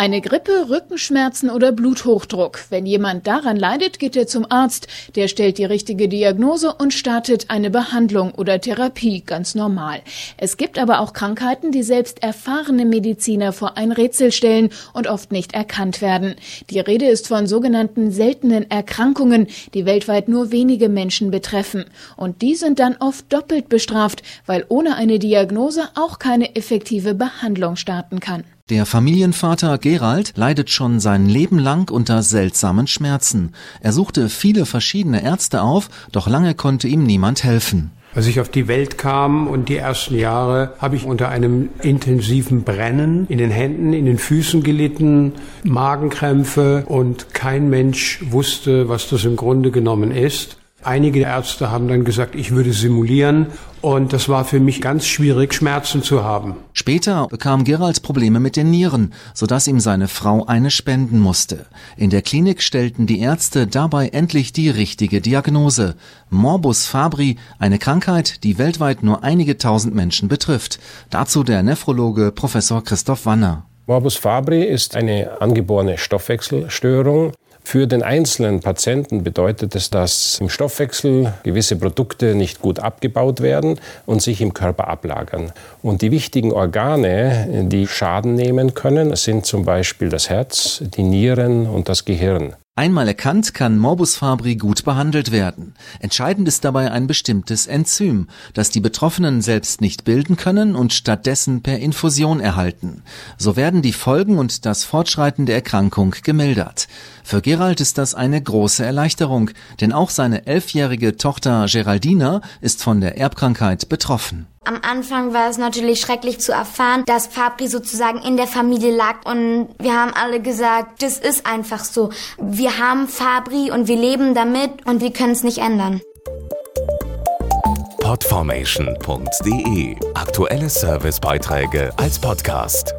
Eine Grippe, Rückenschmerzen oder Bluthochdruck. Wenn jemand daran leidet, geht er zum Arzt. Der stellt die richtige Diagnose und startet eine Behandlung oder Therapie, ganz normal. Es gibt aber auch Krankheiten, die selbst erfahrene Mediziner vor ein Rätsel stellen und oft nicht erkannt werden. Die Rede ist von sogenannten seltenen Erkrankungen, die weltweit nur wenige Menschen betreffen. Und die sind dann oft doppelt bestraft, weil ohne eine Diagnose auch keine effektive Behandlung starten kann. Der Familienvater Gerald leidet schon sein Leben lang unter seltsamen Schmerzen. Er suchte viele verschiedene Ärzte auf, doch lange konnte ihm niemand helfen. Als ich auf die Welt kam und die ersten Jahre habe ich unter einem intensiven Brennen in den Händen, in den Füßen gelitten, Magenkrämpfe und kein Mensch wusste, was das im Grunde genommen ist. Einige Ärzte haben dann gesagt, ich würde simulieren und das war für mich ganz schwierig, Schmerzen zu haben. Später bekam Gerald Probleme mit den Nieren, sodass ihm seine Frau eine spenden musste. In der Klinik stellten die Ärzte dabei endlich die richtige Diagnose. Morbus Fabry, eine Krankheit, die weltweit nur einige tausend Menschen betrifft. Dazu der Nephrologe Professor Christoph Wanner. Morbus Fabry ist eine angeborene Stoffwechselstörung. Für den einzelnen Patienten bedeutet es, dass im Stoffwechsel gewisse Produkte nicht gut abgebaut werden und sich im Körper ablagern. Und die wichtigen Organe, die Schaden nehmen können, sind zum Beispiel das Herz, die Nieren und das Gehirn. Einmal erkannt, kann Morbus Fabry gut behandelt werden. Entscheidend ist dabei ein bestimmtes Enzym, das die Betroffenen selbst nicht bilden können und stattdessen per Infusion erhalten. So werden die Folgen und das Fortschreiten der Erkrankung gemildert. Für Gerald ist das eine große Erleichterung, denn auch seine 11-jährige Tochter Geraldina ist von der Erbkrankheit betroffen. Am Anfang war es natürlich schrecklich zu erfahren, dass Fabry sozusagen in der Familie lag und wir haben alle gesagt, das ist einfach so. Wir haben Fabry und wir leben damit und wir können es nicht ändern. Podformation.de. Aktuelle Servicebeiträge als Podcast.